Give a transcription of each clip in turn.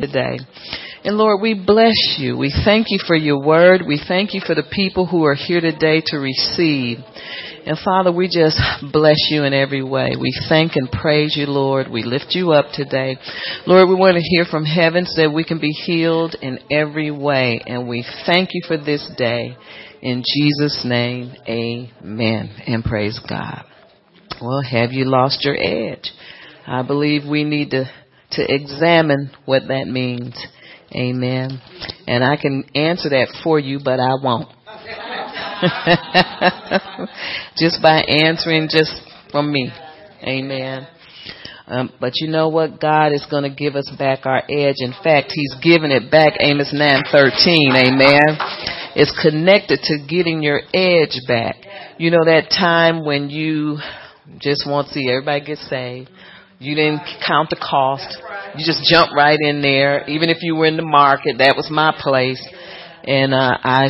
today. And Lord, we bless you. We thank you for your word. We thank you for the people who are here today to receive. And Father, we just bless you in every way. We thank and praise you, Lord. We lift you up today. Lord, we want to hear from heaven so that we can be healed in every way. And we thank you for this day. In Jesus' name, amen. And praise God. Well, have you lost your edge? I believe we need to examine what that means. Amen. And I can answer that for you, but I won't. Just by answering just from me. Amen. But you know what? God is going to give us back our edge. In fact, he's giving it back. Amos 9:13. Amen. It's connected to getting your edge back. You know that time when you just want to see everybody get saved. You didn't count the cost. You just jumped right in there. Even if you were in the market, that was my place. And I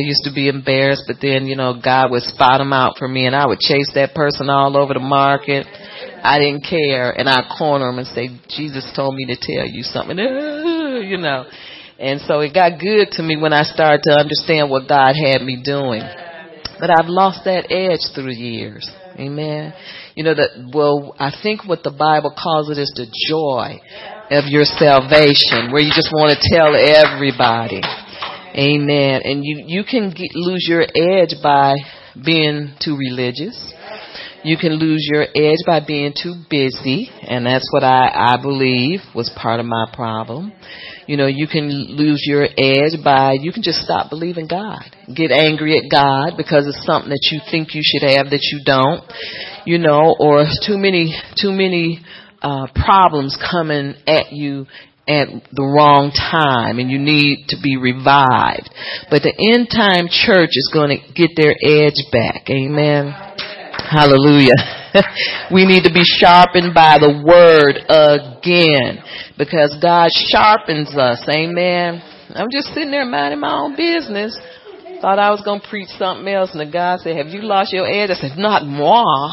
used to be embarrassed, but then, you know, God would spot them out for me, and I would chase that person all over the market. I didn't care, and I'd corner them and say, Jesus told me to tell you something, you know. And so it got good to me when I started to understand what God had me doing. But I've lost that edge through years. Amen. You know, I think what the Bible calls it is the joy of your salvation, where you just want to tell everybody. Amen. And you can lose your edge by being too religious. You can lose your edge by being too busy. And that's what I believe was part of my problem. You know, you can lose your edge by, you can just stop believing God. Get angry at God because it's something that you think you should have that you don't. You know, or too many problems coming at you at the wrong time, and you need to be revived. But the end time church is going to get their edge back. Amen. Hallelujah. We need to be sharpened by the word again, because God sharpens us. Amen. I'm just sitting there minding my own business. Thought I was going to preach something else, and the guy said, have you lost your edge? I said, not moi.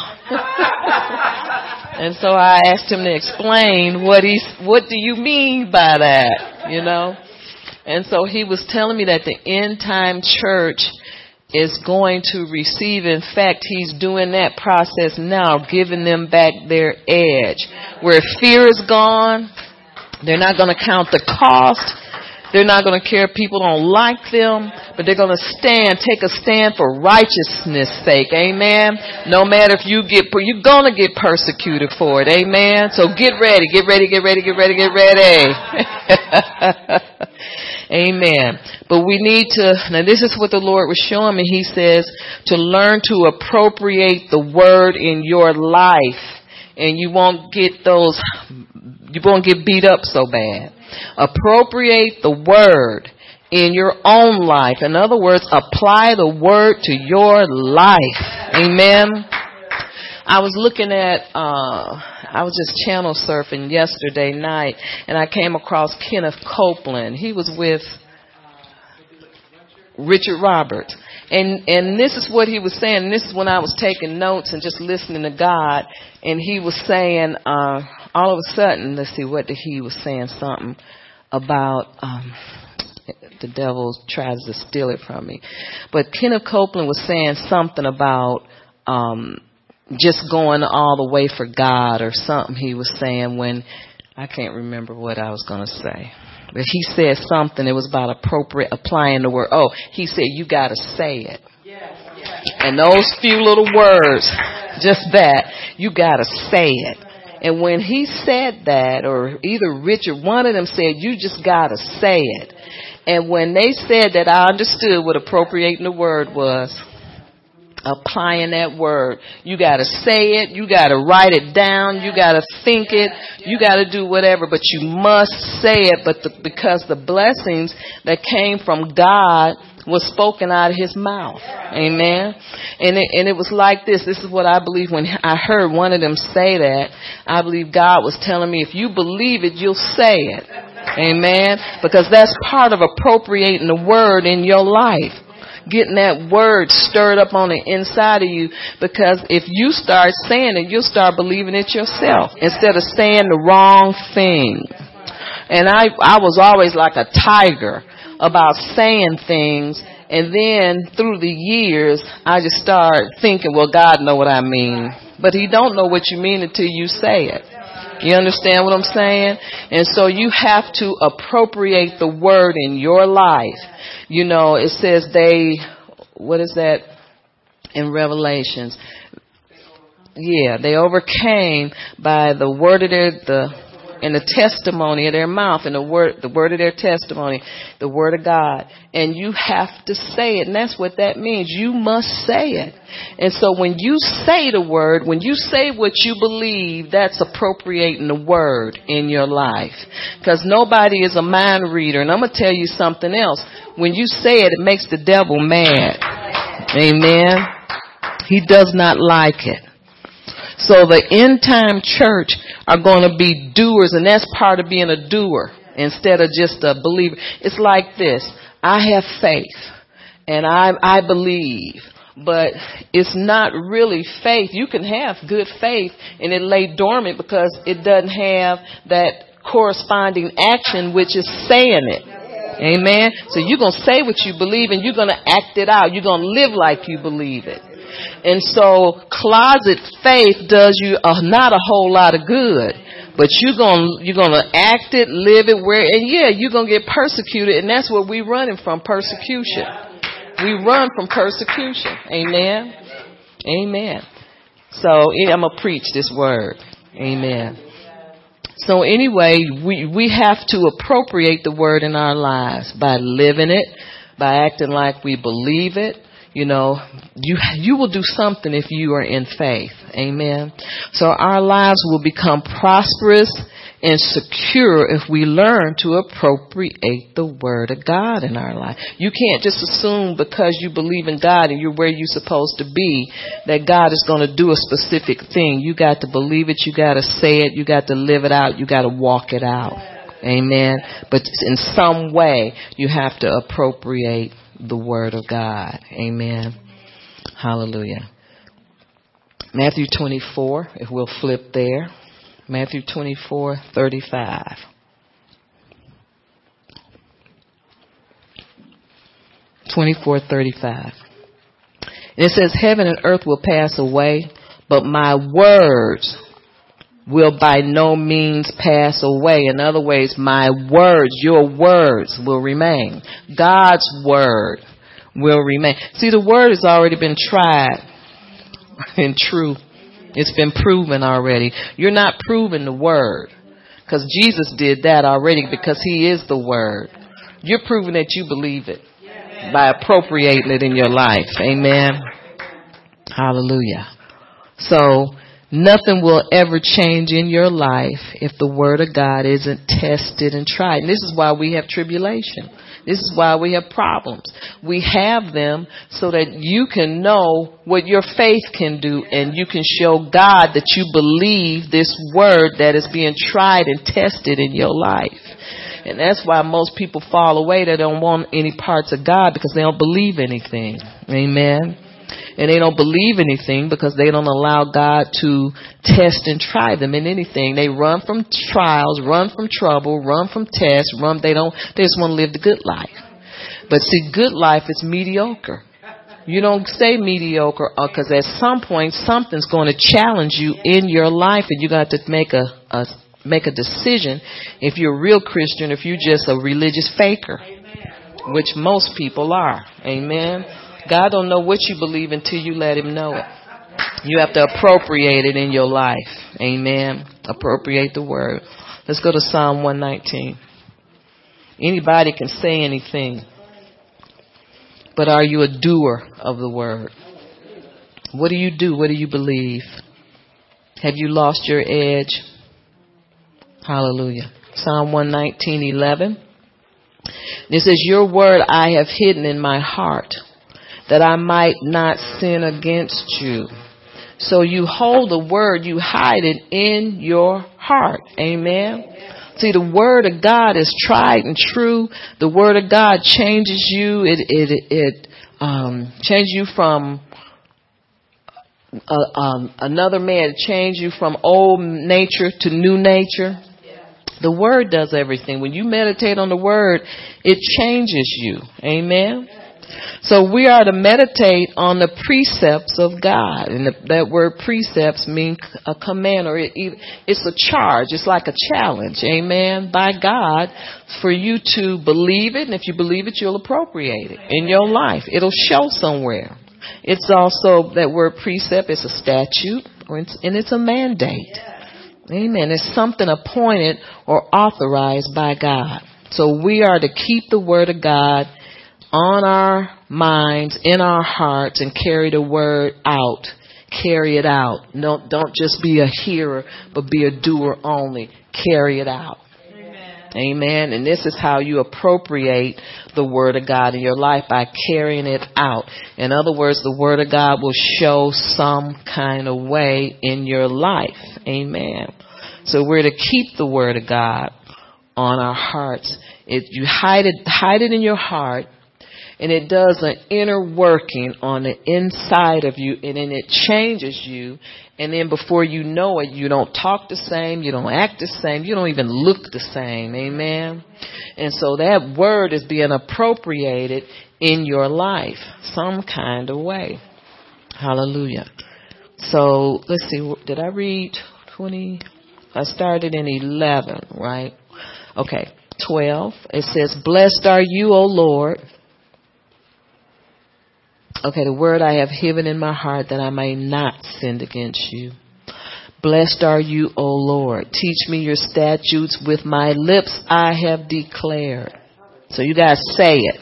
And so I asked him to explain what do you mean by that, you know? And so he was telling me that the end time church is going to receive. In fact, he's doing that process now, giving them back their edge. Where fear is gone, they're not going to count the cost. They're not going to care. People don't like them, but they're going to take a stand for righteousness' sake. Amen. No matter if you're going to get persecuted for it. Amen. So get ready. Amen. But we need to, now this is what the Lord was showing me. He says to learn to appropriate the word in your life, and you won't get beat up so bad. Appropriate the word in your own life. In other words, apply the word to your life. Amen. I was looking at, I was just channel surfing yesterday night, and I came across Kenneth Copeland. He was with Richard Roberts. And this is what he was saying. This is when I was taking notes and just listening to God. And he was saying, all of a sudden, let's see, he was saying something about the devil tries to steal it from me. But Kenneth Copeland was saying something about just going all the way for God or something. He was saying I can't remember what I was going to say. But he said something. It was about appropriate applying the word. Oh, he said, you got to say it. Yes. And those few little words, just that, you got to say it. And when he said that, or either Richard, one of them said, you just got to say it. And when they said that, I understood what appropriating the word was. Applying that word. You got to say it. You got to write it down. You got to think it. You got to do whatever, but you must say it. But because the blessings that came from God was spoken out of his mouth. Amen. And it was like this. This is what I believe when I heard one of them say that. I believe God was telling me, if you believe it, you'll say it. Amen. Because that's part of appropriating the word in your life. Getting that word stirred up on the inside of you, because if you start saying it, you'll start believing it yourself instead of saying the wrong thing. And I was always like a tiger about saying things. And then through the years, I just started thinking, well, God know what I mean. But he don't know what you mean until you say it. You understand what I'm saying? And so you have to appropriate the word in your life. You know, it says what is that in Revelations? Yeah, they overcame by the word of the testimony of their mouth, and the word of their testimony, the word of God. And you have to say it, and that's what that means. You must say it. And so when you say the word, when you say what you believe, that's appropriating the word in your life. Because nobody is a mind reader. And I'm going to tell you something else. When you say it, it makes the devil mad. Amen. He does not like it. So the end time church are going to be doers, and that's part of being a doer instead of just a believer. It's like this. I have faith and I believe, but it's not really faith. You can have good faith and it lay dormant because it doesn't have that corresponding action, which is saying it. Amen. So you're going to say what you believe and you're going to act it out. You're going to live like you believe it. And so closet faith does you not a whole lot of good, but you're going to act it, live it where, and yeah, you're going to get persecuted. And that's what we're running from, persecution. We run from persecution. Amen. Amen. So I'm going to preach this word. Amen. So anyway, we have to appropriate the word in our lives by living it, by acting like we believe it. You know, you will do something if you are in faith. Amen. So our lives will become prosperous and secure if we learn to appropriate the word of God in our life. You can't just assume because you believe in God and you're where you're supposed to be that God is going to do a specific thing. You got to believe it. You got to say it. You got to live it out. You got to walk it out. Amen. But in some way, you have to appropriate the word of God. Amen. Hallelujah. Matthew 24, if we'll flip there. Matthew 24:35. And it says, heaven and earth will pass away, but my words will by no means pass away. In other words, my words, your words will remain. God's word will remain. See, the word has already been tried and true. It's been proven already. You're not proving the word because Jesus did that already because he is the word. You're proving that you believe it by appropriating it in your life. Amen. Hallelujah. So, nothing will ever change in your life if the word of God isn't tested and tried. And this is why we have tribulation. This is why we have problems. We have them so that you can know what your faith can do and you can show God that you believe this word that is being tried and tested in your life. And that's why most people fall away. They don't want any parts of God because they don't believe anything. Amen. And they don't believe anything because they don't allow God to test and try them in anything. They run from trials, run from trouble, run from tests, they just want to live the good life. But see, good life is mediocre. You don't say mediocre because at some point something's going to challenge you in your life and you got to make a decision if you're a real Christian, if you're just a religious faker, which most people are. Amen. God don't know what you believe until you let him know it. You have to appropriate it in your life. Amen. Appropriate the word. Let's go to Psalm 119. Anybody can say anything, but are you a doer of the word? What do you do? What do you believe? Have you lost your edge? Hallelujah. Psalm 119:11. It says, your word I have hidden in my heart, that I might not sin against you. So you hold the word, you hide it in your heart. Amen. See, the word of God is tried and true. The word of God changes you. It changes you from another man. It changes you from old nature to new nature. The word does everything. When you meditate on the word, it changes you. Amen. So we are to meditate on the precepts of God. And that word precepts means a command, or it's a charge. It's like a challenge, amen, by God for you to believe it. And if you believe it, you'll appropriate it in your life. It'll show somewhere. It's also, that word precept is a statute, and it's a mandate. Amen. It's something appointed or authorized by God. So we are to keep the word of God on our minds, in our hearts, and carry the word out. Carry it out. Don't just be a hearer, but be a doer only. Carry it out. Amen. Amen. And this is how you appropriate the word of God in your life, by carrying it out. In other words, the word of God will show some kind of way in your life. Amen. So we're to keep the word of God on our hearts. You hide it in your heart. And it does an inner working on the inside of you, and then it changes you. And then before you know it, you don't talk the same, you don't act the same, you don't even look the same. Amen. And so that word is being appropriated in your life some kind of way. Hallelujah. So let's see, did I read 20? I started in 11, right? Okay, 12. It says, "Blessed are you, O Lord." Okay, the word I have hidden in my heart, that I may not sin against you. Blessed are you, O Lord. Teach me your statutes. With my lips I have declared. So you guys say it.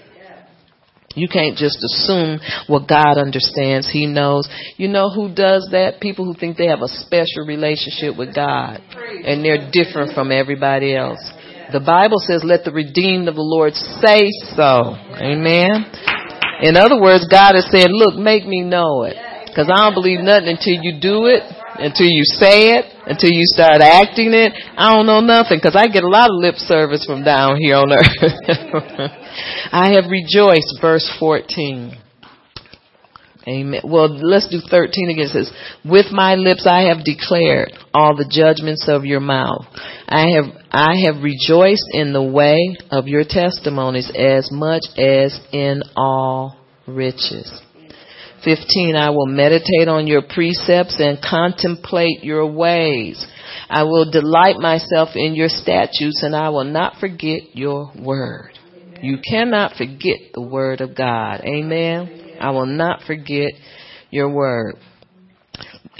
You can't just assume what God understands. He knows. You know who does that? People who think they have a special relationship with God, and they're different from everybody else. The Bible says, let the redeemed of the Lord say so. Amen. In other words, God is saying, look, make me know it. Because I don't believe nothing until you do it, until you say it, until you start acting it. I don't know nothing, because I get a lot of lip service from down here on earth. I have rejoiced, verse 14. Amen. Well, let's do 13 again. It says, with my lips I have declared all the judgments of your mouth. I have rejoiced in the way of your testimonies as much as in all riches. 15, I will meditate on your precepts and contemplate your ways. I will delight myself in your statutes, and I will not forget your word. You cannot forget the word of God. Amen. I will not forget your word.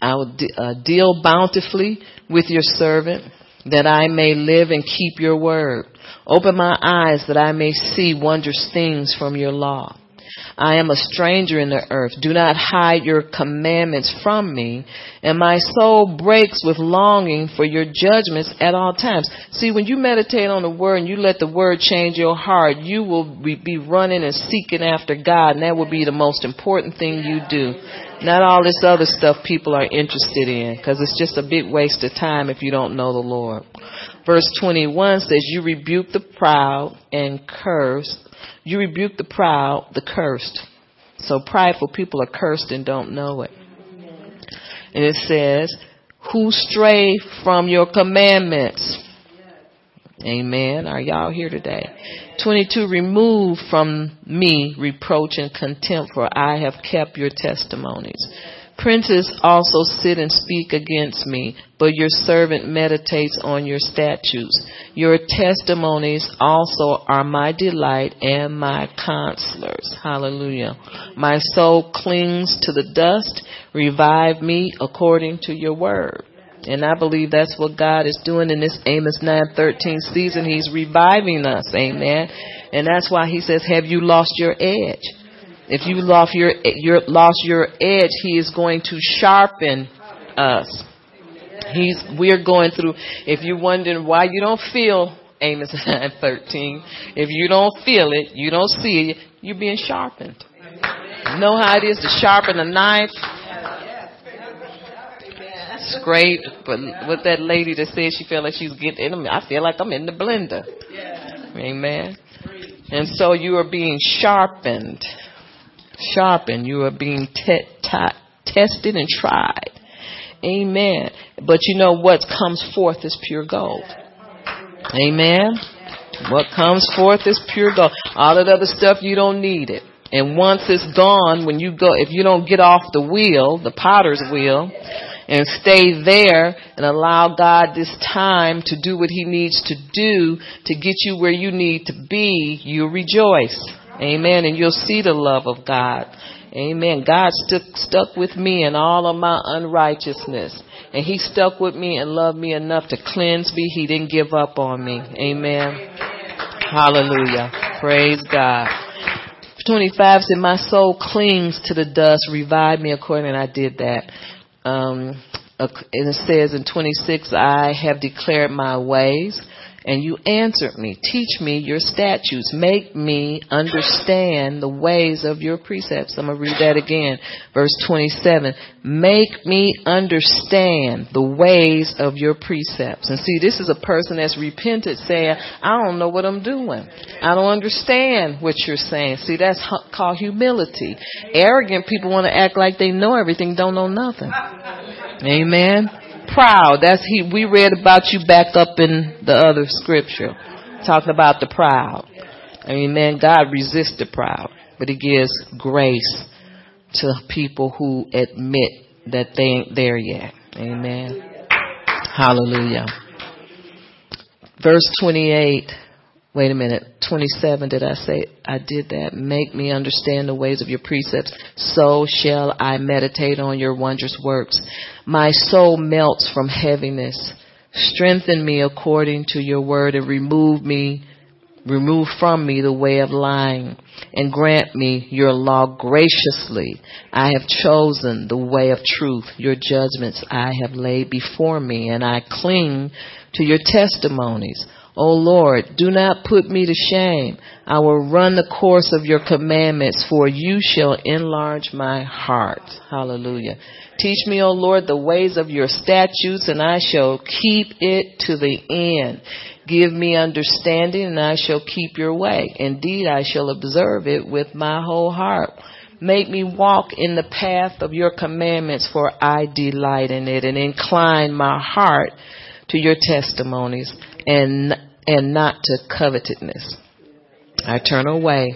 I will deal bountifully with your servant, that I may live and keep your word. Open my eyes that I may see wondrous things from your law. I am a stranger in the earth. Do not hide your commandments from me. And my soul breaks with longing for your judgments at all times. See, when you meditate on the word and you let the word change your heart, you will be running and seeking after God. And that will be the most important thing you do. Not all this other stuff people are interested in, because it's just a big waste of time if you don't know the Lord. Verse 21 says, you rebuke the proud and cursed. You rebuke the proud, the cursed. So prideful people are cursed and don't know it. And it says, who stray from your commandments. Amen. Are y'all here today? 22, remove from me reproach and contempt, for I have kept your testimonies. Princes also sit and speak against me, but your servant meditates on your statutes. Your testimonies also are my delight and my counselors. Hallelujah. My soul clings to the dust. Revive me according to your word. And I believe that's what God is doing in this Amos 9:13 season. He's reviving us. Amen. And that's why he says, have you lost your edge? If you lost your edge, he is going to sharpen us. We're going through. If you're wondering why you don't feel Amos 9:13, if you don't feel it, you don't see it, you're being sharpened. You know how it is to sharpen a knife? Scrape. But with that lady that said she felt like she was getting, I feel like I'm in the blender. Amen. And so you are being sharpened. Sharpened. You are being tested and tried. Amen. But you know what comes forth is pure gold. Amen. What comes forth is pure gold. All that other stuff, you don't need it. And once it's gone, when you go, if you don't get off the wheel, the potter's wheel, and stay there and allow God this time to do what he needs to do to get you where you need to be, you'll rejoice. Amen. And you'll see the love of God. Amen. God stuck with me in all of my unrighteousness. And he stuck with me and loved me enough to cleanse me. He didn't give up on me. Amen. Hallelujah. Praise God. 25 said, my soul clings to the dust. Revive me according, and I did that. And it says in 26, I have declared my ways, and you answered me. Teach me your statutes. Make me understand the ways of your precepts. I'm going to read that again. Verse 27. Make me understand the ways of your precepts. And see, this is a person that's repented saying, I don't know what I'm doing. I don't understand what you're saying. See, that's called humility. Arrogant people want to act like they know everything, don't know nothing. Amen. Proud. We read about you back up in the other scripture, talking about the proud. Amen. God resists the proud, but he gives grace to people who admit that they ain't there yet. Amen. Hallelujah. Verse 28. Wait a minute. 27, did I say I did that? Make me understand the ways of your precepts. So shall I meditate on your wondrous works. My soul melts from heaviness. Strengthen me according to your word, and remove from me the way of lying, and grant me your law graciously. I have chosen the way of truth. Your judgments I have laid before me, and I cling to your testimonies. O Lord, do not put me to shame. I will run the course of your commandments, for you shall enlarge my heart. Hallelujah. Teach me, O Lord, the ways of your statutes, and I shall keep it to the end. Give me understanding, and I shall keep your way. Indeed, I shall observe it with my whole heart. Make me walk in the path of your commandments, for I delight in it, and incline my heart to your testimonies, and not to covetousness. I turn away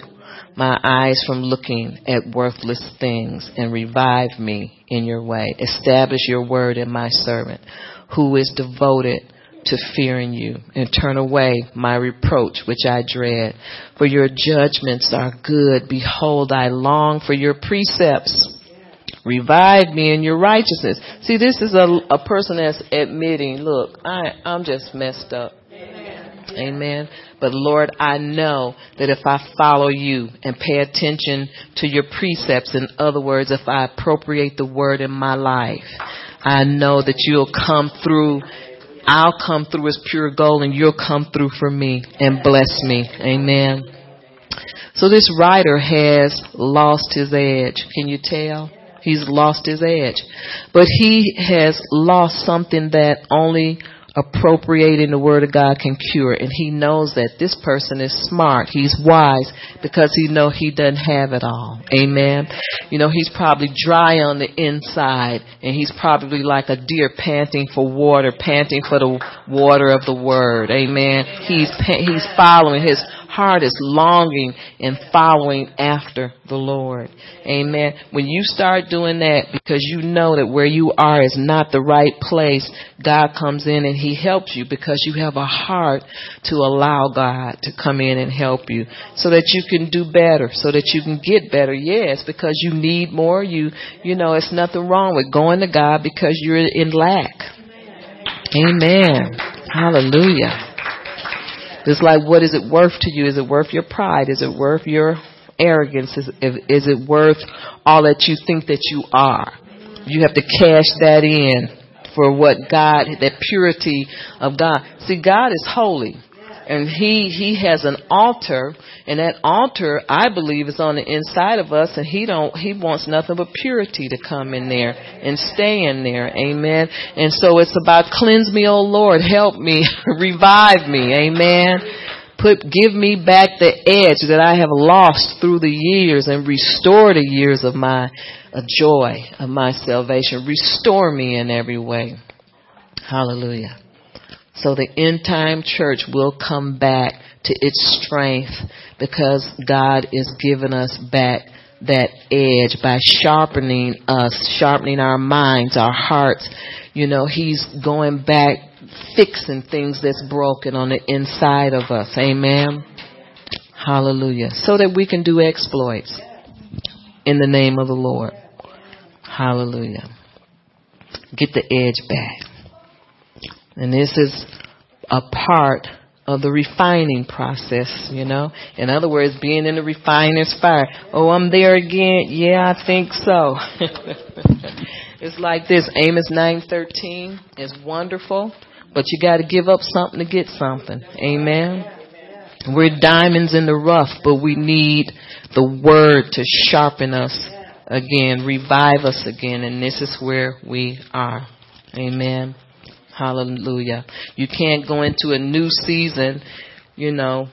my eyes from looking at worthless things, and revive me in your way. Establish your word in my servant, who is devoted to fearing you, and turn away my reproach, which I dread. For your judgments are good. Behold, I long for your precepts. Revive me in your righteousness. See, this is a person that's admitting, look, I'm just messed up. Amen. But Lord, I know that if I follow you and pay attention to your precepts, in other words, if I appropriate the word in my life, I know that you'll come through. I'll come through as pure gold, and you'll come through for me and bless me. Amen. So this writer has lost his edge. Can you tell? He's lost his edge. But he has lost something that only appropriating the word of God can cure. And he knows that this person is smart. He's wise, because he knows he doesn't have it all. Amen. You know, he's probably dry on the inside, and he's probably like a deer panting for water, panting for the water of the word. Amen. He's following his heart is longing and following after the Lord. Amen. When you start doing that, because you know that where you are is not the right place, God comes in and he helps you, because you have a heart to allow God to come in and help you, so that you can do better, so that you can get better. Yes, because you need more. You know, it's nothing wrong with going to God because you're in lack. Amen. Hallelujah. It's like, what is it worth to you? Is it worth your pride? Is it worth your arrogance? Is it worth all that you think that you are? You have to cash that in for what God, that purity of God. See, God is holy, and he has an altar, and that altar, I believe, is on the inside of us, and he wants nothing but purity to come in there and stay in there. Amen. And so it's about, cleanse me, O Lord, help me, revive me. Amen. Give me back the edge that I have lost through the years, and restore the years of my joy, of my salvation. Restore me in every way. Hallelujah. So the end time church will come back to its strength because God is giving us back that edge by sharpening us, sharpening our minds, our hearts. You know, he's going back, fixing things that's broken on the inside of us. Amen. Hallelujah. So that we can do exploits in the name of the Lord. Hallelujah. Get the edge back. And this is a part of the refining process, you know. In other words, being in the refiner's fire. Oh, I'm there again. Yeah, I think so. It's like this. Amos 9:13 is wonderful, but you got to give up something to get something. Amen. We're diamonds in the rough, but we need the word to sharpen us again, revive us again, and this is where we are. Amen. Hallelujah. You can't go into a new season, you know,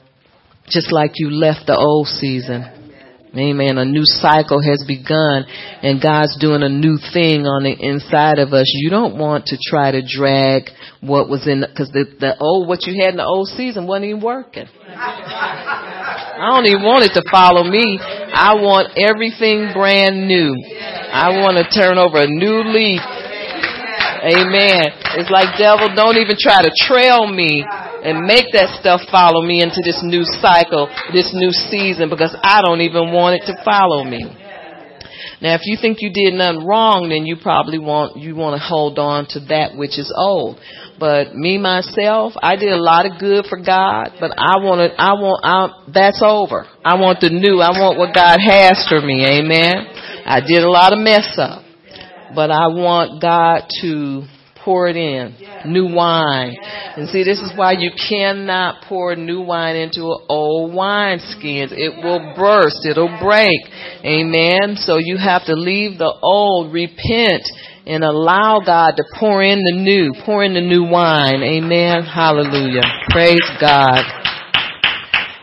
just like you left the old season. Amen. A new cycle has begun and God's doing a new thing on the inside of us. You don't want to try to drag what was in, because the old, what you had in the old season wasn't even working. I don't even want it to follow me. I want everything brand new. I want to turn over a new leaf. Amen. It's like, devil, don't even try to trail me and make that stuff follow me into this new cycle, this new season, because I don't even want it to follow me. Now, if you think you did nothing wrong, then you probably want to hold on to that which is old. But me, myself, I did a lot of good for God, but that's over. I want the new. I want what God has for me. Amen. I did a lot of mess up, but I want God to pour it in, new wine. And see, this is why you cannot pour new wine into old wineskins. It will burst. It'll break. Amen. So you have to leave the old, repent, and allow God to pour in the new, pour in the new wine. Amen. Hallelujah. Praise God.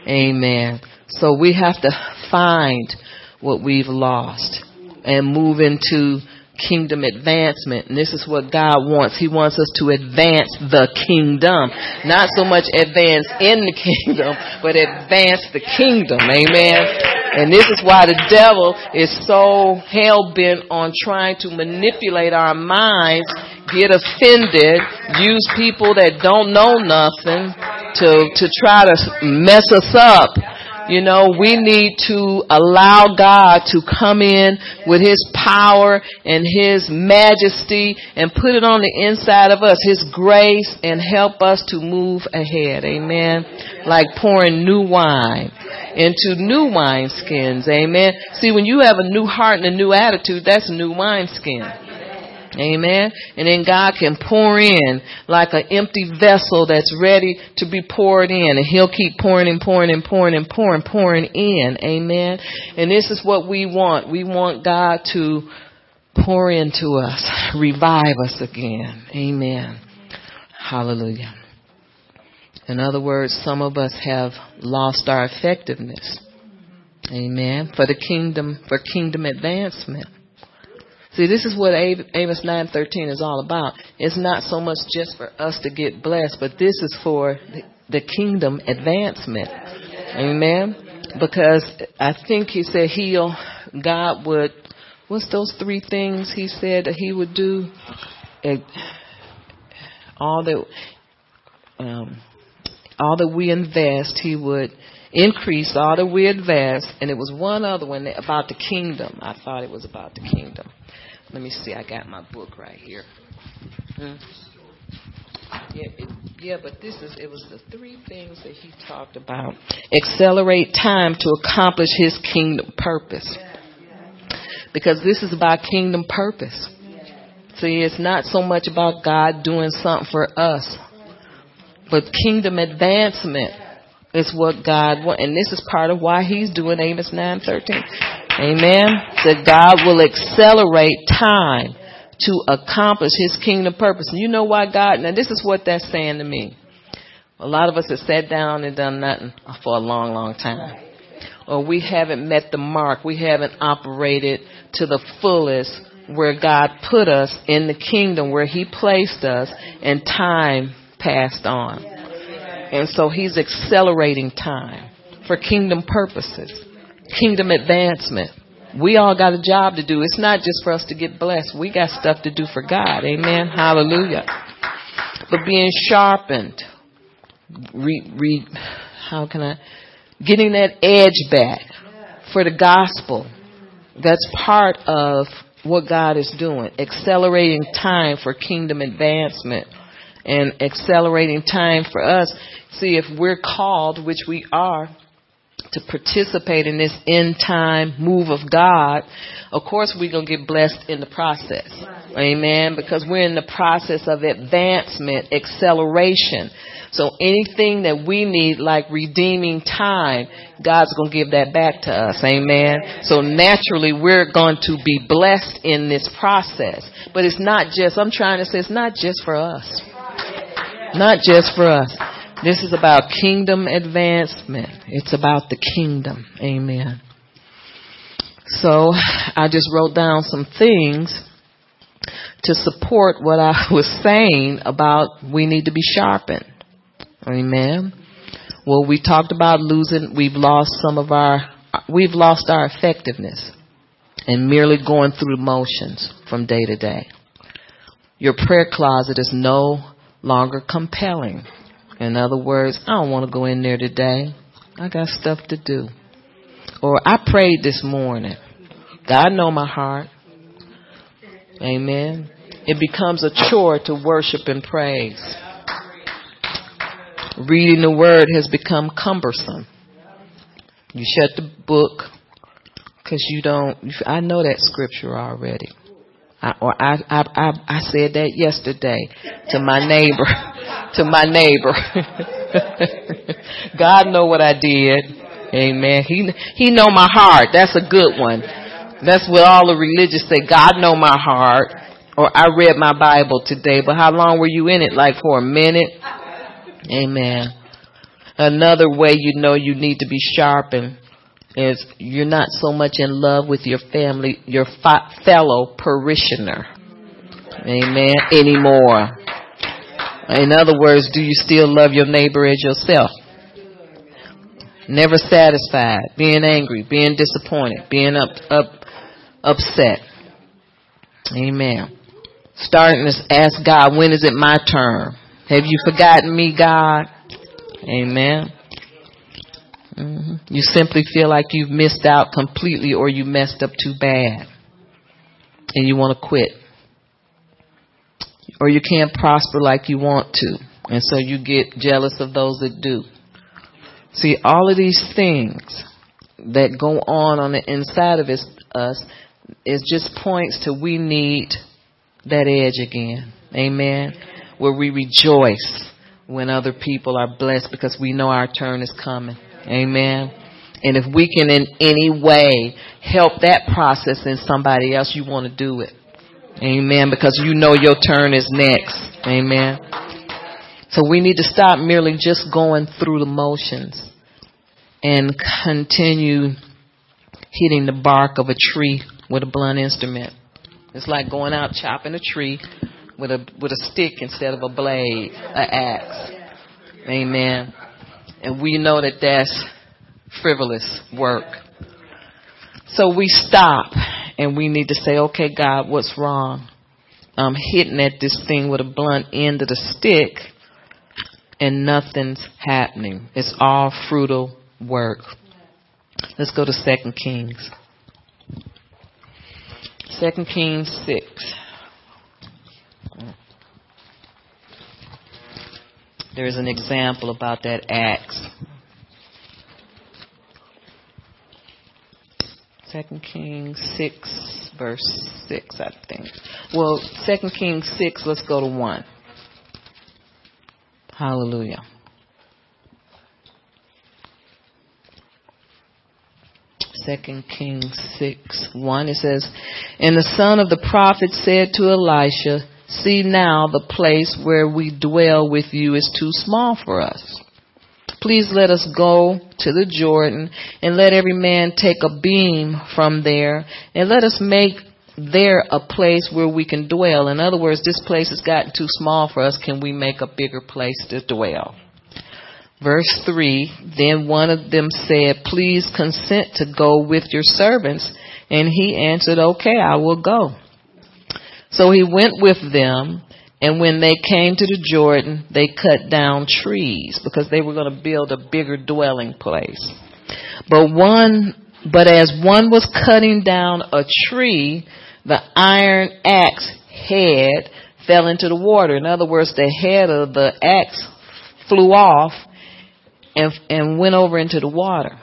Amen. So we have to find what we've lost and move into kingdom advancement. And this is what God wants. He wants us to advance the kingdom. Not so much advance in the kingdom, but advance the kingdom. Amen. And this is why the devil is so hell-bent on trying to manipulate our minds, get offended, use people that don't know nothing to try to mess us up. You know, we need to allow God to come in with his power and his majesty and put it on the inside of us, his grace, and help us to move ahead. Amen. Like pouring new wine into new wine skins. Amen. See, when you have a new heart and a new attitude, that's a new wine skin. Amen. And then God can pour in like an empty vessel that's ready to be poured in. And he'll keep pouring and pouring and pouring and pouring in. Amen. And this is what we want. We want God to pour into us, revive us again. Amen. Hallelujah. In other words, some of us have lost our effectiveness. Amen. For kingdom advancement. See, this is what Amos 9:13 is all about. It's not so much just for us to get blessed, but this is for the kingdom advancement. Amen? Because I think he said God would, what's those three things he said that he would do? All that we invest, he would increase all that we advance. And it was one other one about the kingdom. I thought it was about the kingdom. Let me see. I got my book right here. But it was the three things that he talked about. Accelerate time to accomplish his kingdom purpose. Because this is about kingdom purpose. See, it's not so much about God doing something for us, but kingdom advancement. It's what God wants. And this is part of why he's doing Amos 9:13. Amen. That God will accelerate time to accomplish his kingdom purpose. And you know why God? Now, this is what that's saying to me. A lot of us have sat down and done nothing for a long, long time. Or we haven't met the mark. We haven't operated to the fullest where God put us in the kingdom, where he placed us, and time passed on. And so he's accelerating time for kingdom purposes, kingdom advancement. We all got a job to do. It's not just for us to get blessed. We got stuff to do for God. Amen. Hallelujah. But being sharpened, getting that edge back for the gospel. That's part of what God is doing. Accelerating time for kingdom advancement and accelerating time for us. See, if we're called, which we are, to participate in this end time move of God, of course we're going to get blessed in the process. Amen. Because we're in the process of advancement, acceleration. So anything that we need, like redeeming time, God's going to give that back to us. Amen. So naturally, we're going to be blessed in this process. But it's not just, I'm trying to say, it's not just for us. Not just for us. This is about kingdom advancement. It's about the kingdom. Amen. So I just wrote down some things to support what I was saying about we need to be sharpened. Amen. Well, we talked about we've lost our effectiveness and merely going through motions from day to day. Your prayer closet is no longer compelling. In other words, I don't want to go in there today. I got stuff to do. Or I prayed this morning. God know my heart. Amen. It becomes a chore to worship and praise. Reading the word has become cumbersome. You shut the book because you don't. I know that scripture already. I said that yesterday to my neighbor. God know what I did. Amen. He know my heart. That's a good one. That's what all the religious say. God know my heart. Or I read my Bible today. But how long were you in it? Like for a minute? Amen. Another way you know you need to be sharpened is you're not so much in love with your family, your fellow parishioner. Amen. Anymore. In other words, do you still love your neighbor as yourself? Never satisfied, being angry, being disappointed, being upset. Amen. Starting to ask God, when is it my turn? Have you forgotten me, God? Amen. Mm-hmm. You simply feel like you've missed out completely or you messed up too bad. And you want to quit. Or you can't prosper like you want to. And so you get jealous of those that do. See, all of these things that go on the inside of us is just points to we need that edge again. Amen. Where we rejoice when other people are blessed because we know our turn is coming. Amen. And if we can in any way help that process in somebody else, you want to do it. Amen. Because you know your turn is next. Amen. So we need to stop merely just going through the motions and continue hitting the bark of a tree with a blunt instrument. It's like going out chopping a tree with a stick instead of a blade, an axe. Amen. And we know that that's frivolous work. So we stop and we need to say, okay, God, what's wrong? I'm hitting at this thing with a blunt end of the stick and nothing's happening. It's all futile work. Let's go to 2 Kings. 2 Kings 6. There is an example about that axe. 2 Kings 6, verse 6, I think. Well, 2 Kings 6, let's go to 1. Hallelujah. Second Kings 6, 1, it says, And the son of the prophet said to Elisha, See now the place where we dwell with you is too small for us. Please let us go to the Jordan and let every man take a beam from there and let us make there a place where we can dwell? In other words, this place has gotten too small for us. Can we make a bigger place to dwell? Verse 3, then one of them said, please consent to go with your servants. And he answered, okay, I will go. So he went with them. And when they came to the Jordan, they cut down trees because they were going to build a bigger dwelling place. But as one was cutting down a tree, the iron axe head fell into the water. In other words, the head of the axe flew off and went over into the water.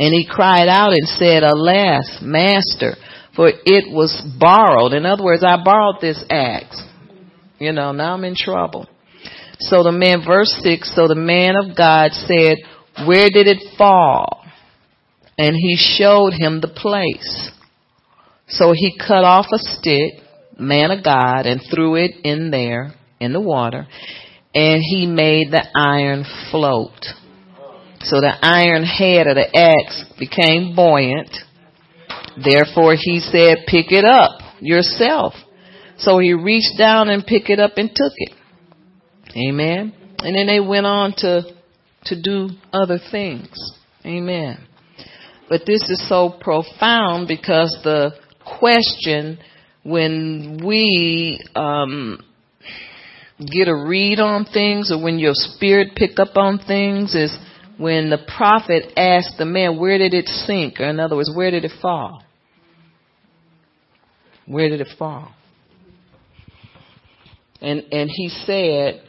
And he cried out and said, alas, master, for it was borrowed. In other words, I borrowed this axe. You know, now I'm in trouble. So the man of God said, where did it fall? And he showed him the place. So he cut off a stick, man of God, and threw it in there, in the water. And he made the iron float. So the iron head of the axe became buoyant. Therefore he said, pick it up yourself. So he reached down and picked it up and took it. Amen. And then they went on to do other things. Amen. But this is so profound because the question, when we get a read on things, or when your spirit pick up on things, is when the prophet asked the man, where did it sink? Or in other words, where did it fall? Where did it fall? And he said,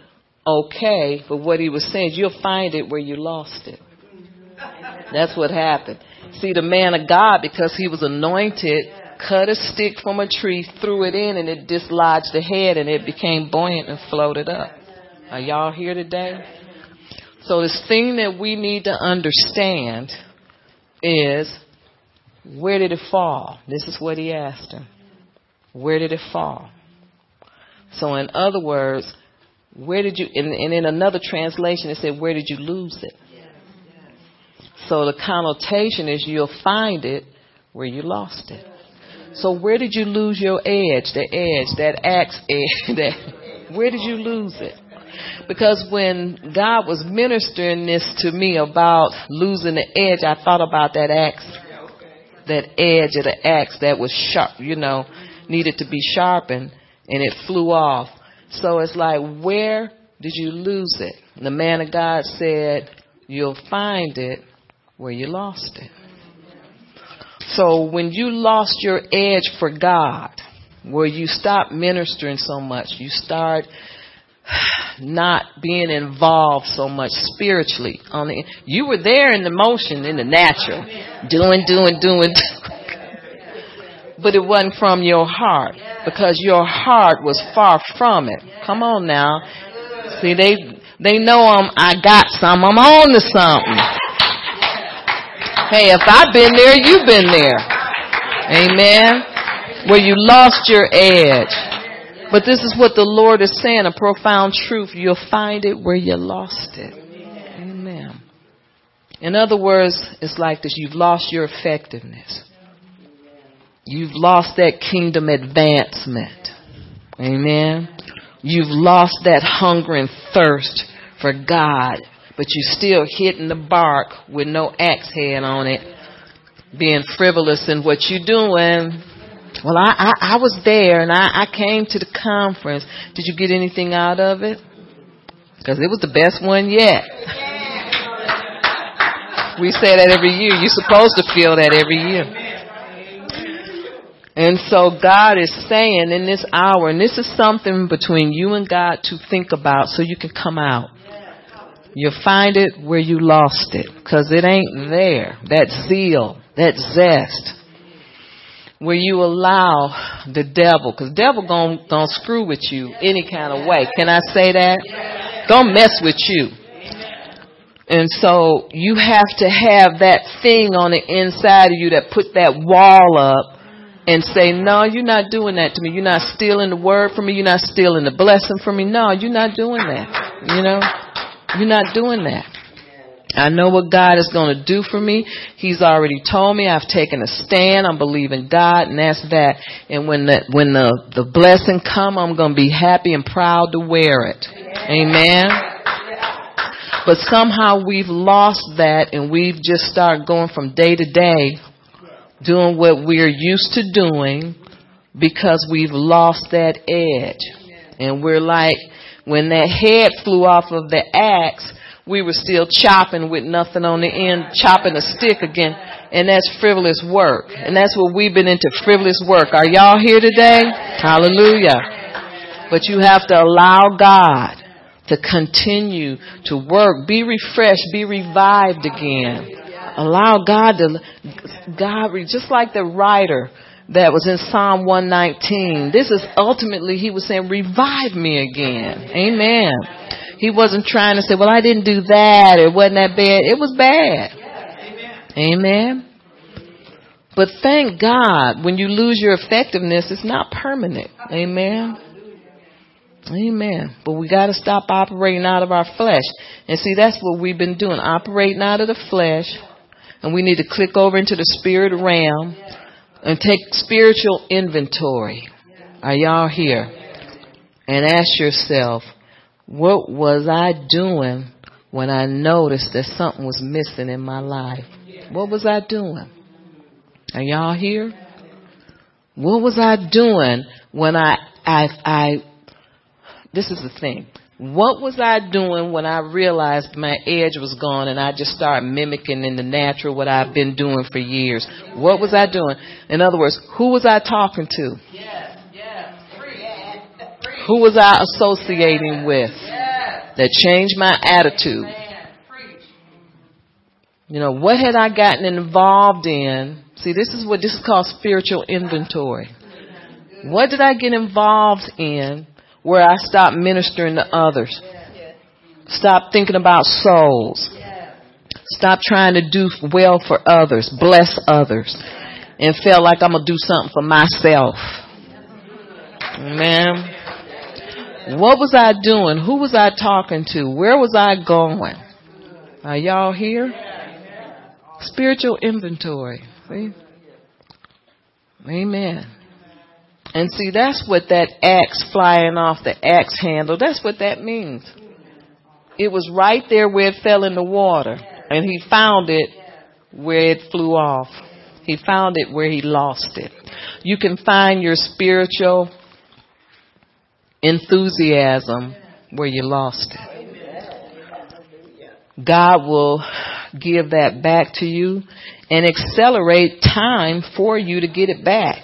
okay, but what he was saying is, you'll find it where you lost it. That's what happened. See, the man of God, because he was anointed, cut a stick from a tree, threw it in, and it dislodged the head, and it became buoyant and floated up. Are y'all here today? So this thing that we need to understand is, where did it fall? This is what he asked him. Where did it fall? So in other words, where did you, and in another translation it said, where did you lose it? So the connotation is, you'll find it where you lost it. So where did you lose your edge, that axe edge? Where did you lose it? Because when God was ministering this to me about losing the edge, I thought about that axe, that edge of the axe that was sharp, you know, needed to be sharpened, and it flew off. So it's like, where did you lose it? And the man of God said, you'll find it where you lost it. So when you lost your edge for God, where you stopped ministering so much, you start not being involved so much spiritually. You were there in the motion, in the natural, doing, but it wasn't from your heart, because your heart was far from it. Come on now. See, they know I got some. I'm on to something. Hey, if I've been there, you've been there. Amen. Where you lost your edge. But this is what the Lord is saying, a profound truth. You'll find it where you lost it. Amen. In other words, it's like this. You've lost your effectiveness. You've lost that kingdom advancement. Amen. You've lost that hunger and thirst for God. But you're still hitting the bark with no axe head on it, being frivolous in what you're doing. Well, I was there, and I came to the conference. Did you get anything out of it? Because it was the best one yet. We say that every year. You're supposed to feel that every year. And so God is saying in this hour, and this is something between you and God to think about so you can come out. You'll find it where you lost it, because it ain't there. That zeal, that zest, where you allow the devil, because devil gonna screw with you any kind of way. Can I say that? Gonna mess with you. And so you have to have that thing on the inside of you that put that wall up and say, no, you're not doing that to me. You're not stealing the word from me. You're not stealing the blessing from me. No, you're not doing that. You know? You're not doing that. I know what God is going to do for me. He's already told me. I've taken a stand. I'm believing God, and that's that. And when the blessing come, I'm going to be happy and proud to wear it. Yeah. Amen. Yeah. But somehow we've lost that, and we've just started going from day to day doing what we're used to doing because we've lost that edge. Yeah. And we're like, when that head flew off of the axe, we were still chopping with nothing on the end, chopping a stick again. And that's frivolous work. And that's what we've been into, frivolous work. Are y'all here today? Hallelujah. But you have to allow God to continue to work. Be refreshed. Be revived again. Allow God to, just like the writer that was in Psalm 119. This is ultimately, he was saying, revive me again. Amen. He wasn't trying to say, well, I didn't do that. It wasn't that bad. It was bad. Yeah. Amen. But thank God, when you lose your effectiveness, it's not permanent. Amen. Amen. But we got to stop operating out of our flesh. And see, that's what we've been doing, operating out of the flesh. And we need to click over into the spirit realm and take spiritual inventory. Are y'all here? And ask yourself, what was I doing when I noticed that something was missing in my life? What was I doing? Are y'all here? What was I doing when this is the thing. What was I doing when I realized my edge was gone and I just started mimicking in the natural what I've been doing for years? What was I doing? In other words, who was I talking to? Yes. Who was I associating with that changed my attitude? You know, what had I gotten involved in? See, this is called spiritual inventory. What did I get involved in where I stopped ministering to others? Stopped thinking about souls. Stopped trying to do well for others, bless others, and felt like I'm going to do something for myself. Amen. What was I doing? Who was I talking to? Where was I going? Are y'all here? Spiritual inventory. See? Amen. And see, that's what that axe flying off the axe handle, that's what that means. It was right there where it fell in the water. And he found it where it flew off. He found it where he lost it. You can find your spiritual enthusiasm where you lost it. God will give that back to you and accelerate time for you to get it back.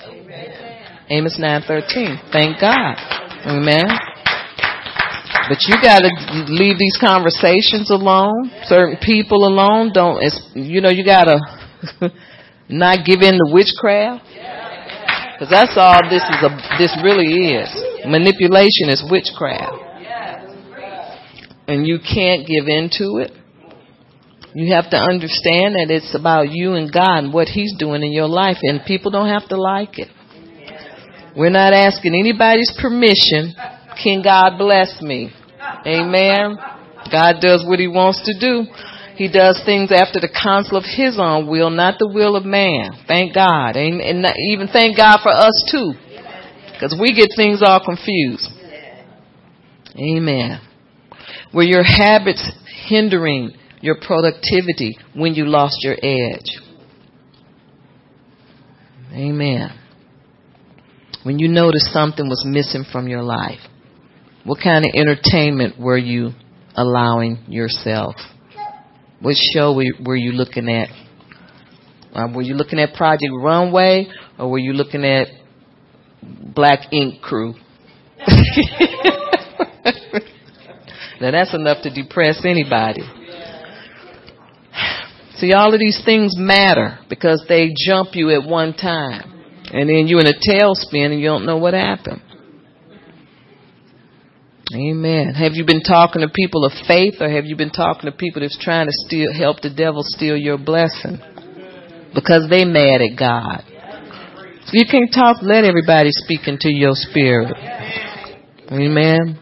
Amos 9:13. Thank God. Amen. But you got to leave these conversations alone, certain people alone. You got to not give in to witchcraft. Because that's all this really is. Manipulation is witchcraft. And you can't give in to it. You have to understand that it's about you and God and what he's doing in your life. And people don't have to like it. We're not asking anybody's permission. Can God bless me? Amen. God does what he wants to do. He does things after the counsel of his own will, not the will of man. Thank God. And even thank God for us, too, because we get things all confused. Amen. Were your habits hindering your productivity when you lost your edge? Amen. When you noticed something was missing from your life, what kind of entertainment were you allowing yourself? What show were you looking at? Were you looking at Project Runway, or were you looking at Black Ink Crew? Now that's enough to depress anybody. See, all of these things matter because they jump you at one time. And then you're in a tailspin and you don't know what happened. Amen. Have you been talking to people of faith, or have you been talking to people that's trying to help the devil steal your blessing? Because they mad at God. So you can't talk, let everybody speak into your spirit. Amen.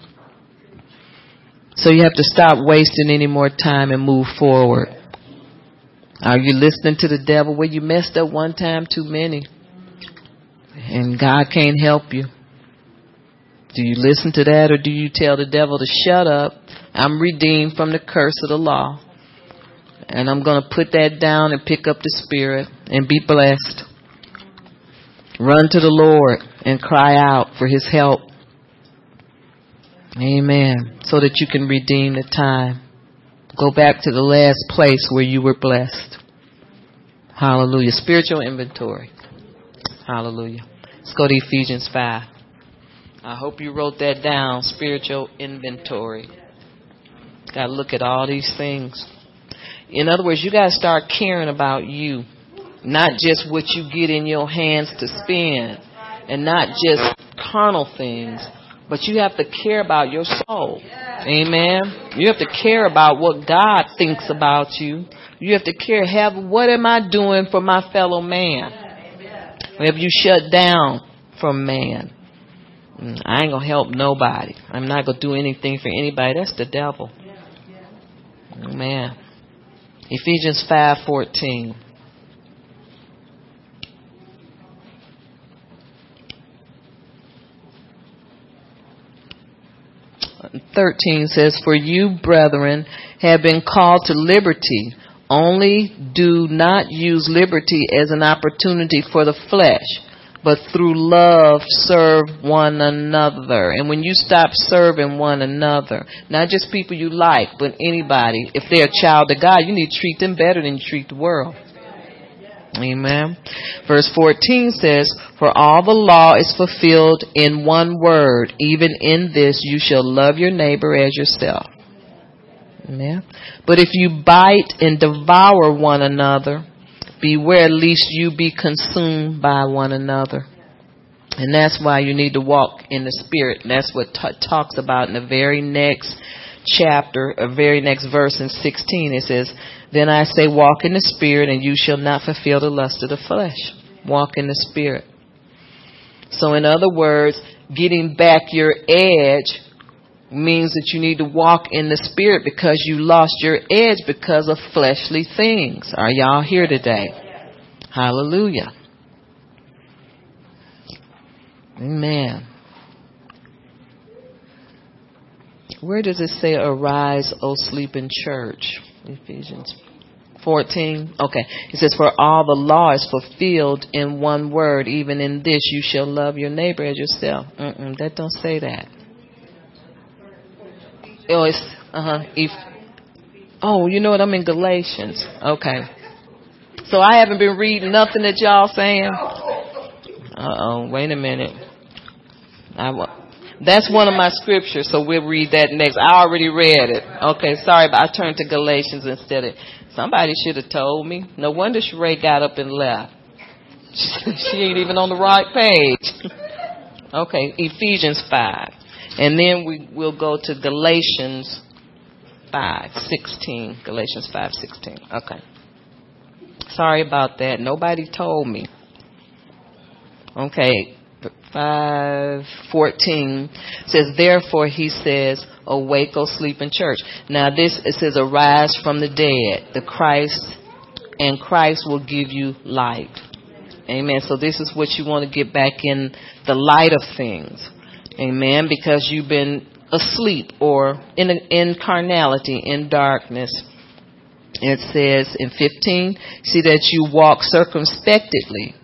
So you have to stop wasting any more time and move forward. Are you listening to the devil? Well, you messed up one time too many, and God can't help you. Do you listen to that, or do you tell the devil to shut up? I'm redeemed from the curse of the law, and I'm going to put that down and pick up the Spirit and be blessed. Run to the Lord and cry out for His help. Amen. So that you can redeem the time. Go back to the last place where you were blessed. Hallelujah. Spiritual inventory. Hallelujah. Let's go to Ephesians 5. I hope you wrote that down. Spiritual inventory. Got to look at all these things. In other words, you got to start caring about you. Not just what you get in your hands to spend. And not just carnal things. But you have to care about your soul. Amen. You have to care about what God thinks about you. You have to care. What am I doing for my fellow man? Have you shut down from man? I ain't going to help nobody. I'm not going to do anything for anybody. That's the devil. Amen. Ephesians 5:14. And 13 says, for you, brethren, have been called to liberty. Only do not use liberty as an opportunity for the flesh, but through love serve one another. And when you stop serving one another, not just people you like, but anybody, if they're a child of God, you need to treat them better than you treat the world. Amen. Verse 14 says, for all the law is fulfilled in one word. Even in this, you shall love your neighbor as yourself. Amen. But if you bite and devour one another, beware lest you be consumed by one another. And that's why you need to walk in the Spirit. And that's what talks about in the very next chapter, or very next verse in 16. It says, then I say, walk in the Spirit, and you shall not fulfill the lust of the flesh. Walk in the Spirit. So in other words, getting back your edge means that you need to walk in the Spirit, because you lost your edge because of fleshly things. Are y'all here today? Hallelujah. Amen. Where does it say, arise, O sleeping church? Ephesians 14. Okay. It says, for all the law is fulfilled in one word. Even in this, you shall love your neighbor as yourself. That don't say that. Oh, it's, you know what? I'm in Galatians. Okay. So I haven't been reading nothing that y'all saying. Wait a minute. That's one of my scriptures, so we'll read that next. I already read it. Okay, sorry, but I turned to Galatians instead. Somebody should have told me. No wonder Sheree got up and left. She ain't even on the right page. Okay, Ephesians 5. And then we will go to Galatians 5:16. Galatians 5:16. Okay. Sorry about that. Nobody told me. Okay. 5:14 says, therefore he says, awake, O sleeping church. Now this, it says, arise from the dead, Christ will give you light. Amen. So this is what you want to get back in the light of things. Amen. Because you've been asleep or in carnality, in darkness. It says in 15, see that you walk circumspectly,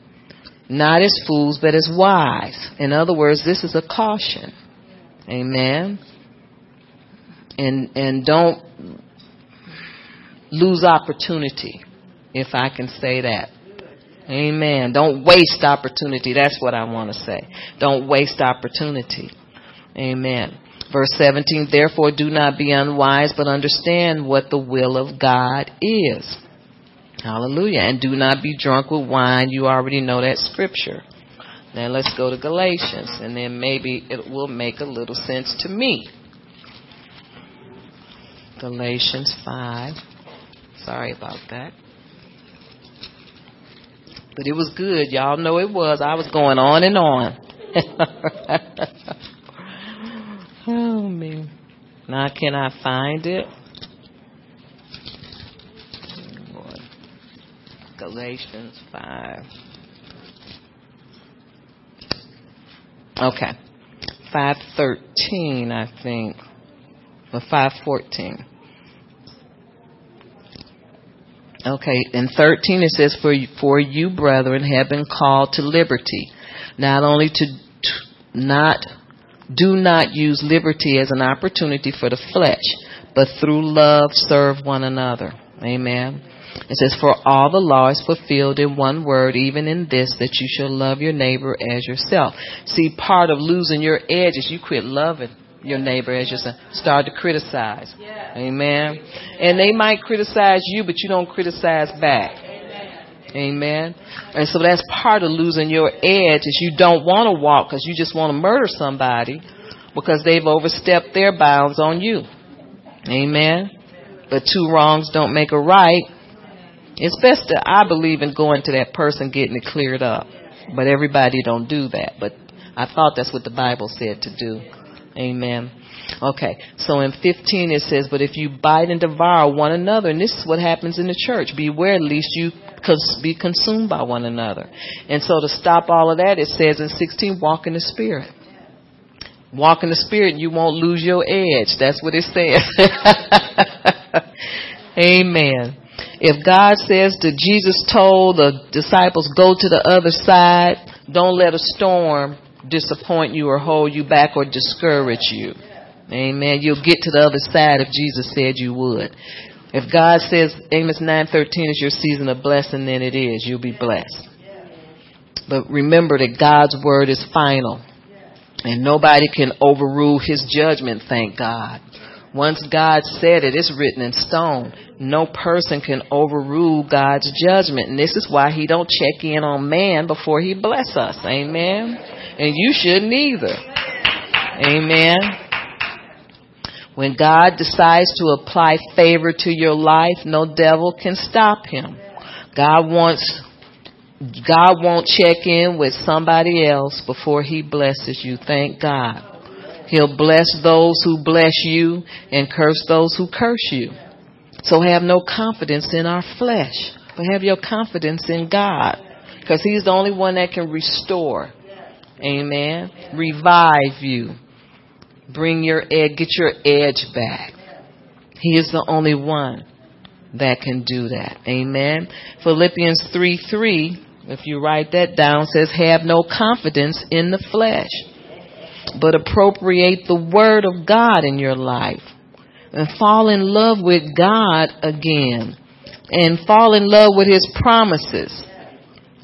not as fools, but as wise. In other words, this is a caution. Amen. And don't lose opportunity, if I can say that. Amen. Don't waste opportunity. That's what I want to say. Don't waste opportunity. Amen. Verse 17, therefore do not be unwise, but understand what the will of God is. Hallelujah. And do not be drunk with wine. You already know that scripture. Now let's go to Galatians, and then maybe it will make a little sense to me. Galatians 5. Sorry about that. But it was good. Y'all know it was. I was going on and on. Oh, man. Now can I find it? Galatians 5. Okay. 5:13, I think. Or 5:14. Okay, in 13 it says, For you, brethren, have been called to liberty. Not only do not use liberty as an opportunity for the flesh, but through love serve one another. Amen. It says, for all the law is fulfilled in one word, even in this, that you shall love your neighbor as yourself. See, part of losing your edge is you quit loving your neighbor as yourself. Start to criticize. Yeah. Amen. And they might criticize you, but you don't criticize back. Amen. And so that's part of losing your edge, is you don't want to walk because you just want to murder somebody because they've overstepped their bounds on you. Amen. But two wrongs don't make a right. It's best that I believe in going to that person, getting it cleared up. But everybody don't do that. But I thought that's what the Bible said to do. Amen. Okay, so in 15 it says, but if you bite and devour one another, and this is what happens in the church, beware lest you be consumed by one another. And so to stop all of that, it says in 16, walk in the Spirit. Walk in the Spirit, you won't lose your edge. That's what it says. Amen. If God says that Jesus told the disciples, go to the other side, don't let a storm disappoint you or hold you back or discourage you. Amen. You'll get to the other side if Jesus said you would. If God says Amos 9:13 is your season of blessing, then it is. You'll be blessed. But remember that God's word is final. And nobody can overrule his judgment, thank God. Once God said it, it's written in stone. No person can overrule God's judgment. And this is why he don't check in on man before he bless us. Amen. And you shouldn't either. Amen. When God decides to apply favor to your life, no devil can stop him. God won't check in with somebody else before he blesses you. Thank God. He'll bless those who bless you and curse those who curse you. So have no confidence in our flesh, but have your confidence in God, because he's the only one that can restore. Amen. Revive you. Bring your edge, get your edge back. He is the only one that can do that. Amen. Philippians 3:3, if you write that down, says, have no confidence in the flesh, but appropriate the word of God in your life and fall in love with God again and fall in love with his promises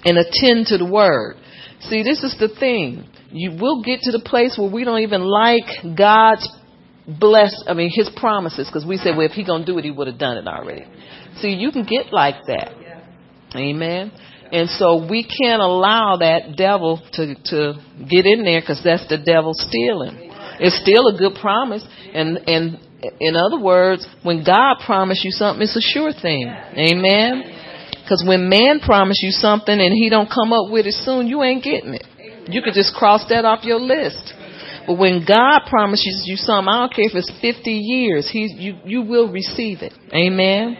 and attend to the word. See, this is the thing. You will get to the place where we don't even like God's his promises, because we say, well, if he going to do it, he would have done it already. See, you can get like that. Amen. And so we can't allow that devil to get in there, because that's the devil stealing. It's still a good promise. And in other words, when God promised you something, it's a sure thing. Amen. Because when man promised you something and he don't come up with it soon, you ain't getting it. You could just cross that off your list. But when God promises you something, I don't care if it's 50 years, you will receive it. Amen.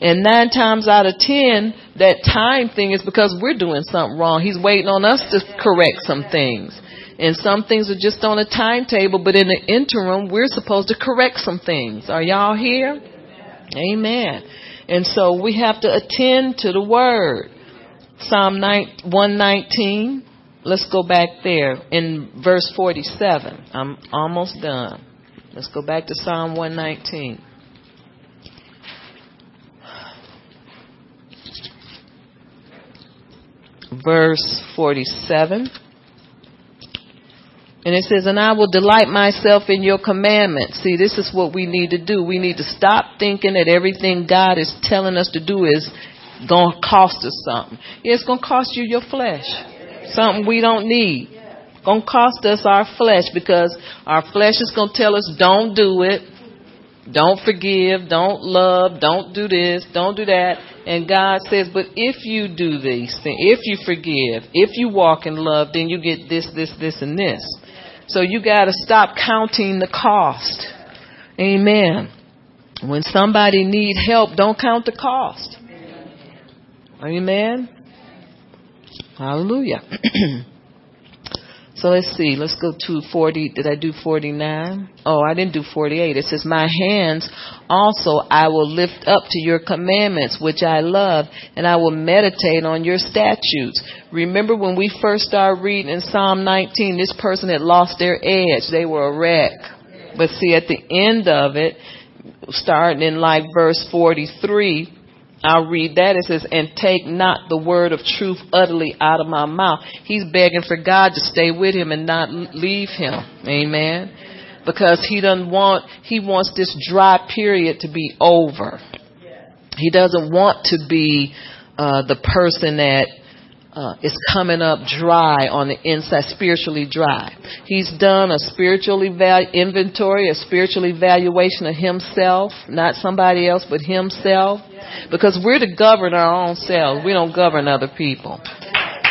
And 9 times out of 10, that time thing is because we're doing something wrong. He's waiting on us to correct some things. And some things are just on a timetable, but in the interim, we're supposed to correct some things. Are y'all here? Amen. And so we have to attend to the word. Psalm 119. Let's go back there in verse 47. I'm almost done. Let's go back to Psalm 119. Verse 47. And it says, and I will delight myself in your commandments. See, this is what we need to do. We need to stop thinking that everything God is telling us to do is going to cost us something. Yeah, it's going to cost you your flesh. Something we don't need. It's going to cost us our flesh, because our flesh is going to tell us, don't do it. Don't forgive. Don't love. Don't do this. Don't do that. And God says, but if you do these things, if you forgive, if you walk in love, then you get this, this, this, and this. So you got to stop counting the cost. Amen. When somebody needs help, don't count the cost. Amen? Hallelujah. So let's see. Let's go to 40. Did I do 49? Oh, I didn't do 48. It says, my hands also I will lift up to your commandments, which I love, and I will meditate on your statutes. Remember when we first started reading in Psalm 19, this person had lost their edge. They were a wreck. But see, at the end of it, starting in like verse 43, I'll read that. It says, and take not the word of truth utterly out of my mouth. He's begging for God to stay with him and not leave him. Amen. Because he wants this dry period to be over. He doesn't want to be the person that is coming up dry on the inside, spiritually dry. He's done a spiritual inventory, a spiritual evaluation of himself, not somebody else, but himself. Because we're to govern our own selves. We don't govern other people.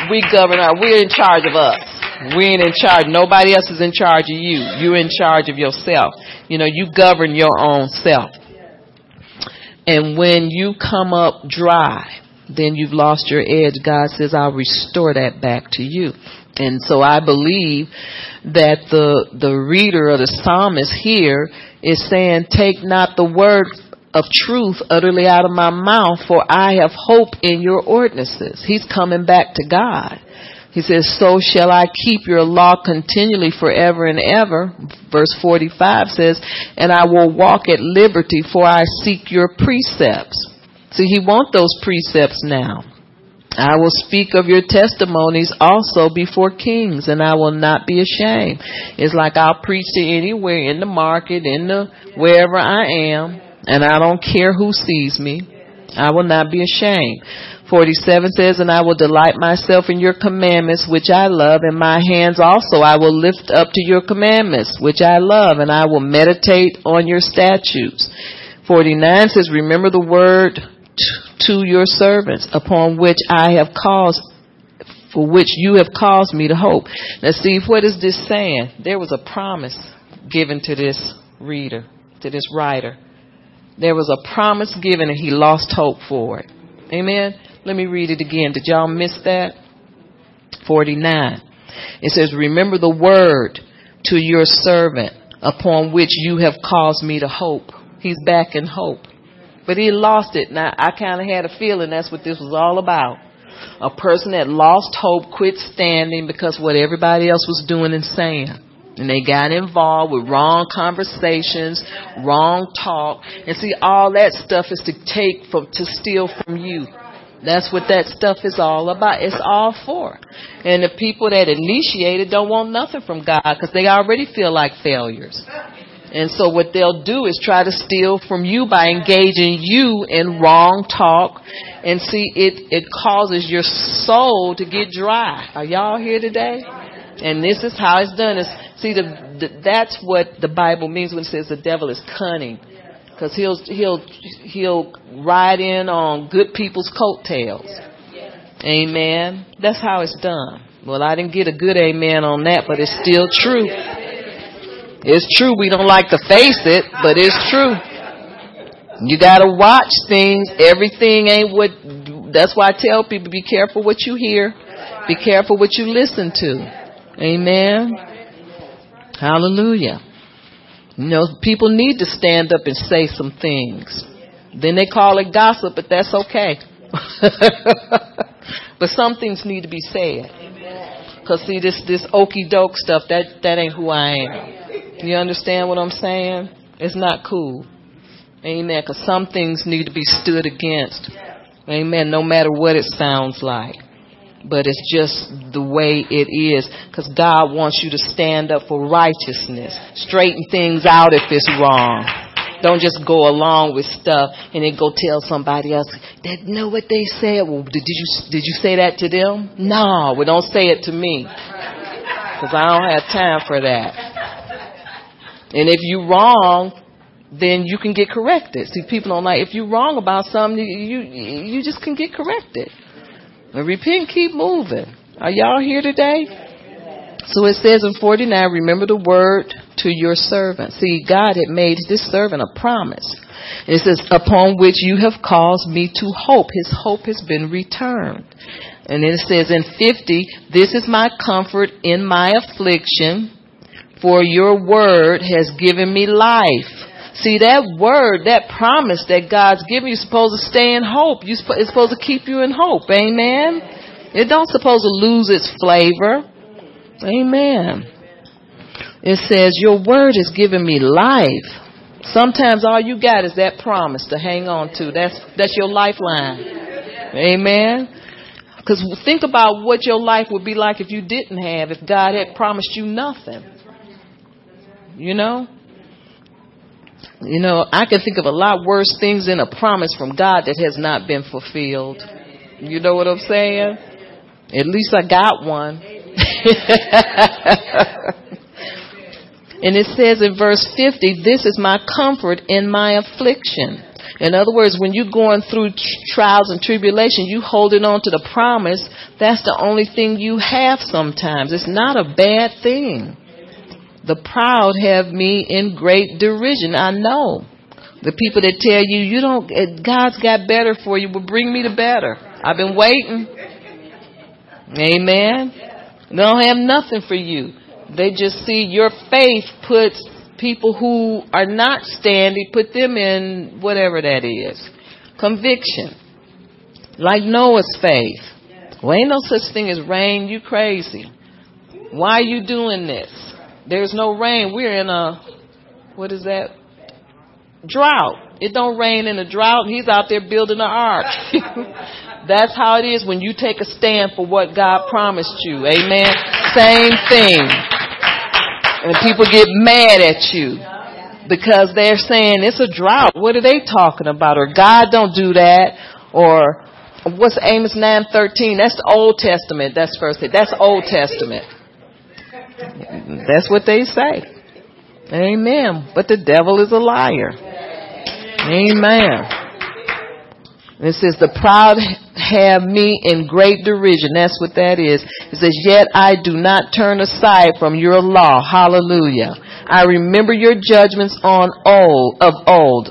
We're in charge of us. We ain't in charge. Nobody else is in charge of you. You're in charge of yourself. You know, you govern your own self. And when you come up dry, then you've lost your edge. God says, I'll restore that back to you. And so I believe that the reader or the psalmist here is saying, take not the word of truth utterly out of my mouth, for I have hope in your ordinances. He's coming back to God. He says, so shall I keep your law continually forever and ever. Verse 45 says, and I will walk at liberty, for I seek your precepts. See, he wants those precepts now. I will speak of your testimonies also before kings, and I will not be ashamed. It's like I'll preach to anywhere, in the market, wherever I am, and I don't care who sees me. I will not be ashamed. 47 says, and I will delight myself in your commandments, which I love, and my hands also I will lift up to your commandments, which I love, and I will meditate on your statutes. 49 says, remember the word to your servants, upon which I have caused, for which you have caused me to hope. Now see, what is this saying? There was a promise given to this reader, to this writer. There was a promise given and he lost hope for it. Amen. Let me read it again. Did y'all miss that? 49. It says, remember the word to your servant, upon which you have caused me to hope. He's back in hope. But he lost it. Now, I kind of had a feeling that's what this was all about. A person that lost hope quit standing because what everybody else was doing and saying. And they got involved with wrong conversations, wrong talk. And see, all that stuff is to steal from you. That's what that stuff is all about. It's all for. And the people that initiate it don't want nothing from God because they already feel like failures. And so what they'll do is try to steal from you by engaging you in wrong talk. And see, it causes your soul to get dry. Are y'all here today? And this is how it's done. That's what the Bible means when it says the devil is cunning. Because he'll ride in on good people's coattails. Amen. That's how it's done. Well, I didn't get a good amen on that, but it's still true. It's true. We don't like to face it, but it's true. You got to watch things. Everything ain't what. That's why I tell people, be careful what you hear. Be careful what you listen to. Amen. Hallelujah. You know, people need to stand up and say some things. Then they call it gossip, but that's okay. But some things need to be said. Because, see, this okey-doke stuff, that ain't who I am. You understand what I'm saying? It's not cool. Amen. Because some things need to be stood against. Amen. No matter what it sounds like. But it's just the way it is. Because God wants you to stand up for righteousness. Straighten things out if it's wrong. Don't just go along with stuff and then go tell somebody else that know what they said. Well, did you say that to them? No. Well, don't say it to me. Because I don't have time for that. And if you're wrong, then you can get corrected. See, people don't like, if you're wrong about something, you just can get corrected. And repent and keep moving. Are y'all here today? So it says in 49, remember the word to your servant. See, God had made this servant a promise. And it says, upon which you have caused me to hope. His hope has been returned. And then it says in 50, this is my comfort in my affliction, for your word has given me life. See, that word, that promise that God's given you, is supposed to stay in hope. It's supposed to keep you in hope. Amen. It don't supposed to lose its flavor. Amen. It says, your word has given me life. Sometimes all you got is that promise to hang on to. That's your lifeline. Amen. Because think about what your life would be like if you didn't have, if God had promised you nothing. You know? You know, I can think of a lot worse things than a promise from God that has not been fulfilled. You know what I'm saying? At least I got one. And it says in verse 50, this is my comfort in my affliction. In other words, when you're going through trials and tribulation, you holding on to the promise. That's the only thing you have sometimes. It's not a bad thing. The proud have me in great derision. I know. The people that tell you, you don't, God's got better for you, will bring me the better. I've been waiting. Amen. They don't have nothing for you. They just see your faith puts people who are not standing, put them in whatever that is. Conviction. Like Noah's faith. Well, ain't no such thing as rain. You crazy. Why are you doing this? There's no rain. We're in a, what is that? Drought. It don't rain in a drought. He's out there building an ark. That's how it is when you take a stand for what God promised you. Amen. Same thing. And people get mad at you because they're saying it's a drought. What are they talking about? Or God don't do that. Or what's Amos 9:13? That's the Old Testament. That's first. That's Old Testament. That's what they say. Amen. But the devil is a liar. Amen. And it says, the proud have me in great derision. That's what that is. It says, yet I do not turn aside from your law. Hallelujah. I remember your judgments of old,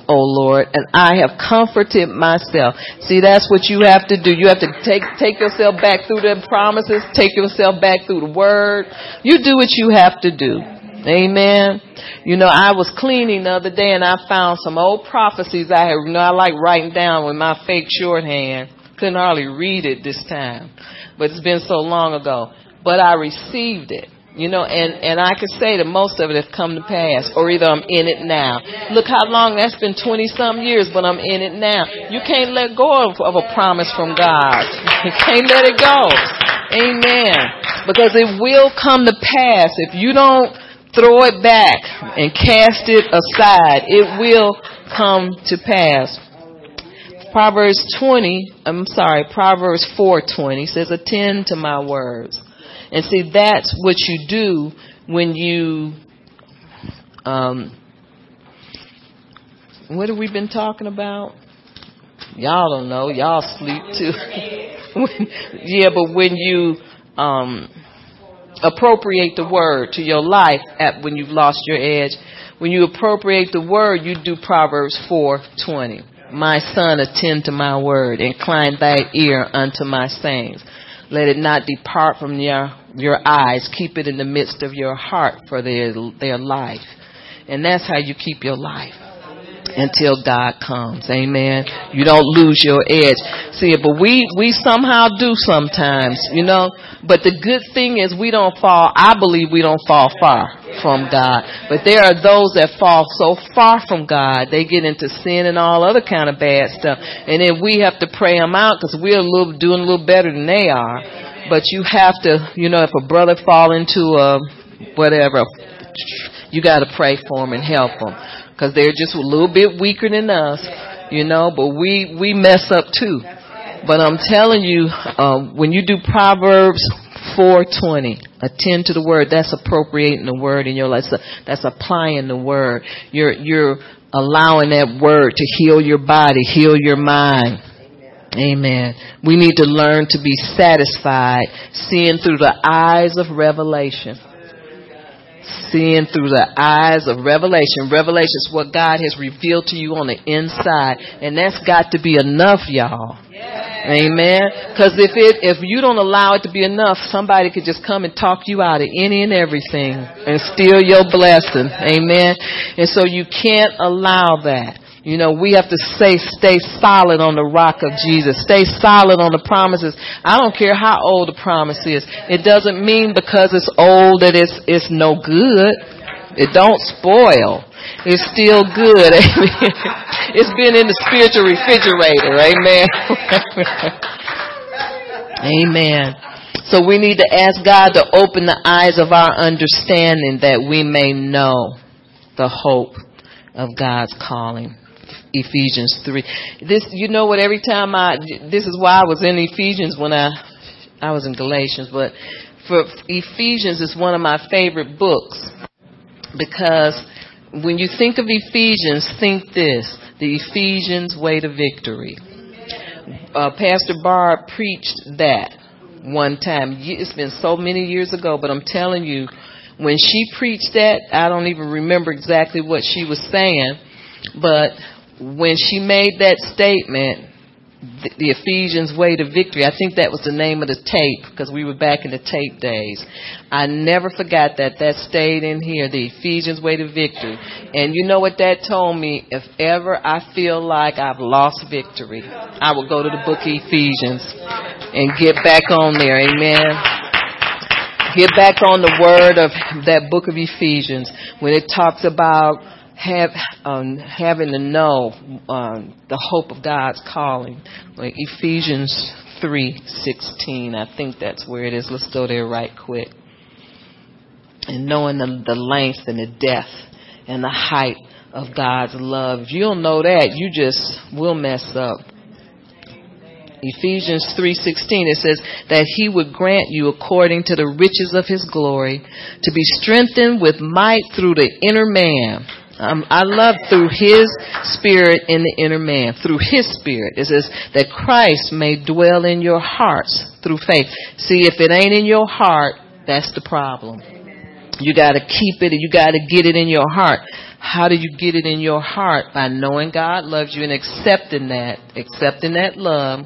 O Lord, and I have comforted myself. See, that's what you have to do. You have to take yourself back through the promises, take yourself back through the word. You do what you have to do. Amen. You know, I was cleaning the other day and I found some old prophecies I had. You know, I like writing down with my fake shorthand. Couldn't hardly read it this time, but it's been so long ago. But I received it, you know, and I could say that most of it has come to pass, or either I'm in it now. Look how long that's been, 20-some years, but I'm in it now. You can't let go of a promise from God. You can't let it go. Amen. Because it will come to pass. If you don't throw it back and cast it aside, it will come to pass. Proverbs 4:20 says, attend to my words. And see, that's what you do when you, what have we been talking about? Y'all don't know. Y'all sleep too. When you, appropriate the word to your life when you've lost your edge, when you appropriate the word, you do Proverbs 4:20. My son, attend to my word, incline thy ear unto my sayings. Let it not depart from your eyes. Keep it in the midst of your heart, for their life. And that's how you keep your life until God comes. Amen. You don't lose your edge. See, but we somehow do sometimes, you know. But the good thing is we don't fall. I believe we don't fall far from God. But there are those that fall so far from God, they get into sin and all other kind of bad stuff. And then we have to pray them out because we're doing a little better than they are. But you have to, you know, if a brother fall into a whatever, you got to pray for him and help him. Because they're just a little bit weaker than us, you know, but we mess up too. But I'm telling you, when you do Proverbs 4:20, attend to the word. That's appropriating the word in your life. That's applying the word. You're allowing that word to heal your body, heal your mind. Amen. We need to learn to be satisfied, seeing through the eyes of revelation. Seeing through the eyes of revelation. Revelation is what God has revealed to you on the inside. And that's got to be enough, y'all. Yeah. Amen. Because if you don't allow it to be enough, somebody could just come and talk you out of any and everything and steal your blessing. Amen. And so you can't allow that. You know, we have to stay solid on the rock of Jesus. Stay solid on the promises. I don't care how old the promise is. It doesn't mean because it's old that it's no good. It don't spoil. It's still good. Amen. It's been in the spiritual refrigerator. Amen. Amen. So we need to ask God to open the eyes of our understanding that we may know the hope of God's calling. Ephesians 3. This is why I was in Ephesians when I was in Galatians, but for Ephesians is one of my favorite books, because when you think of Ephesians, think this: the Ephesians way to victory. Pastor Barb preached that one time. It's been so many years ago, but I'm telling you, when she preached that, I don't even remember exactly what she was saying, but when she made that statement, the Ephesians way to victory, I think that was the name of the tape, because we were back in the tape days. I never forgot that. That stayed in here, the Ephesians way to victory. And you know what that told me? If ever I feel like I've lost victory, I will go to the book of Ephesians and get back on there. Amen. Get back on the word of that book of Ephesians when it talks about having to know the hope of God's calling. Like Ephesians 3:16, I think that's where it is. Let's go there right quick. And knowing the length and the depth and the height of God's love. If you don't know that, you just will mess up. Ephesians 3:16, it says that he would grant you according to the riches of his glory to be strengthened with might through the inner man. I love through his spirit in the inner man, through his spirit. It says that Christ may dwell in your hearts through faith. See, if it ain't in your heart, that's the problem. You got to keep it, and you got to get it in your heart. How do you get it in your heart? By knowing God loves you and accepting that love.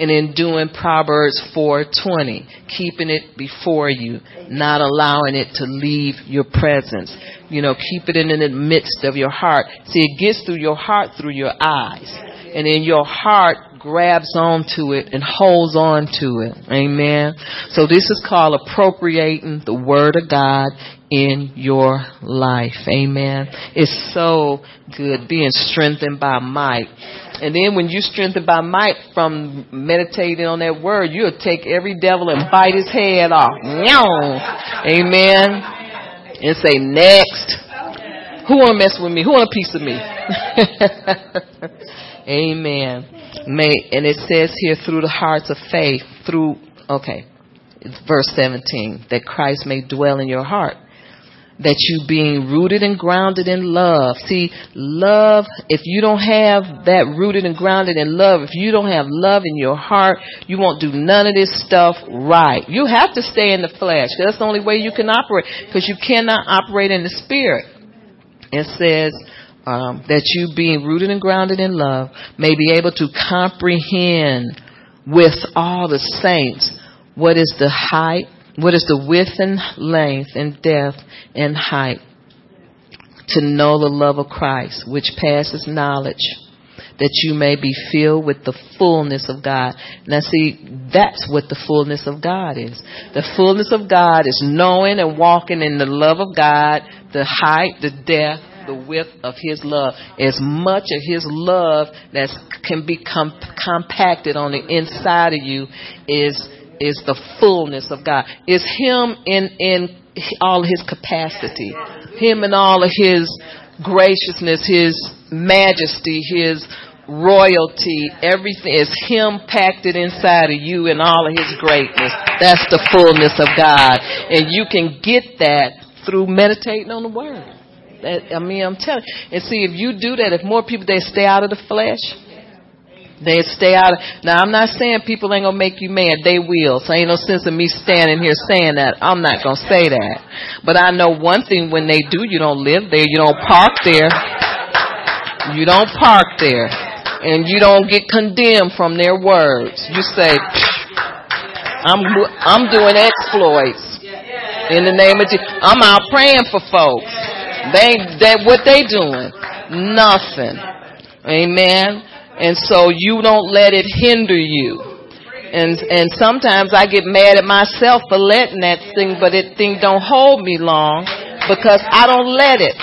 And then doing Proverbs 4:20, keeping it before you, not allowing it to leave your presence. You know, keep it in the midst of your heart. See, it gets through your heart, through your eyes. And then your heart grabs onto it and holds on to it. Amen. So this is called appropriating the word of God in your life. Amen. It's so good being strengthened by might. And then when you strengthened by might from meditating on that word, you'll take every devil and bite his head off. Amen. And say, next. Who want to mess with me? Who want a piece of me? Amen. And it says here through the hearts of faith, verse 17, that Christ may dwell in your heart. That you being rooted and grounded in love. See, love, if you don't have that rooted and grounded in love, if you don't have love in your heart, you won't do none of this stuff right. You have to stay in the flesh. That's the only way you can operate, because you cannot operate in the spirit. It says that you being rooted and grounded in love may be able to comprehend with all the saints what is the height, what is the width and length and depth and height, to know the love of Christ, which passes knowledge, that you may be filled with the fullness of God. Now, see, that's what the fullness of God is. The fullness of God is knowing and walking in the love of God, the height, the depth, the width of his love. As much of his love that can be compacted on the inside of you is the fullness of God. It's him in all his capacity, him in all of his graciousness, his majesty, his royalty. Everything is him packed inside of you in all of his greatness. That's the fullness of God. And you can get that through meditating on the word. I'm telling you. And see, if you do that, if more people, they stay out of the flesh, They stay out. Now, I'm not saying people ain't going to make you mad. They will. So ain't no sense of me standing here saying that. I'm not going to say that. But I know one thing, when they do, you don't live there. You don't park there. You don't park there. And you don't get condemned from their words. You say, I'm doing exploits in the name of Jesus. I'm out praying for folks. They what they doing? Nothing. Amen. And so you don't let it hinder you. And sometimes I get mad at myself for letting that thing, but that thing don't hold me long because I don't let it.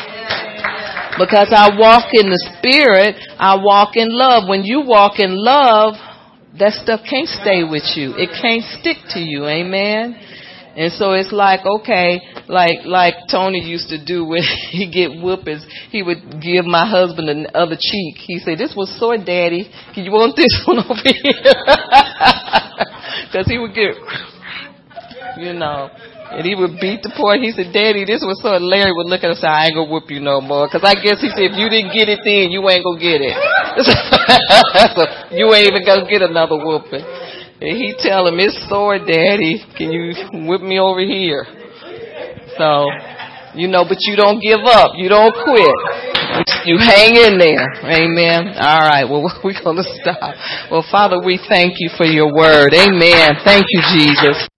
Because I walk in the Spirit, I walk in love. When you walk in love, that stuff can't stay with you. It can't stick to you. Amen. And so it's like, okay, like Tony used to do when he get whoopings, he would give my husband the other cheek. He said, "This was sore, Daddy. You want this one over here?" Because he would get, and he would beat the poor. He said, "Daddy, this was sore." Larry would look at him and say, "I ain't gonna whoop you no more." Because I guess he said, if you didn't get it then, you ain't gonna get it. So you ain't even gonna get another whooping. And he tell him, "It's sore, Daddy. Can you whip me over here?" So, but you don't give up. You don't quit. You hang in there. Amen. All right. Well, we're going to stop. Well, Father, we thank you for your word. Amen. Thank you, Jesus.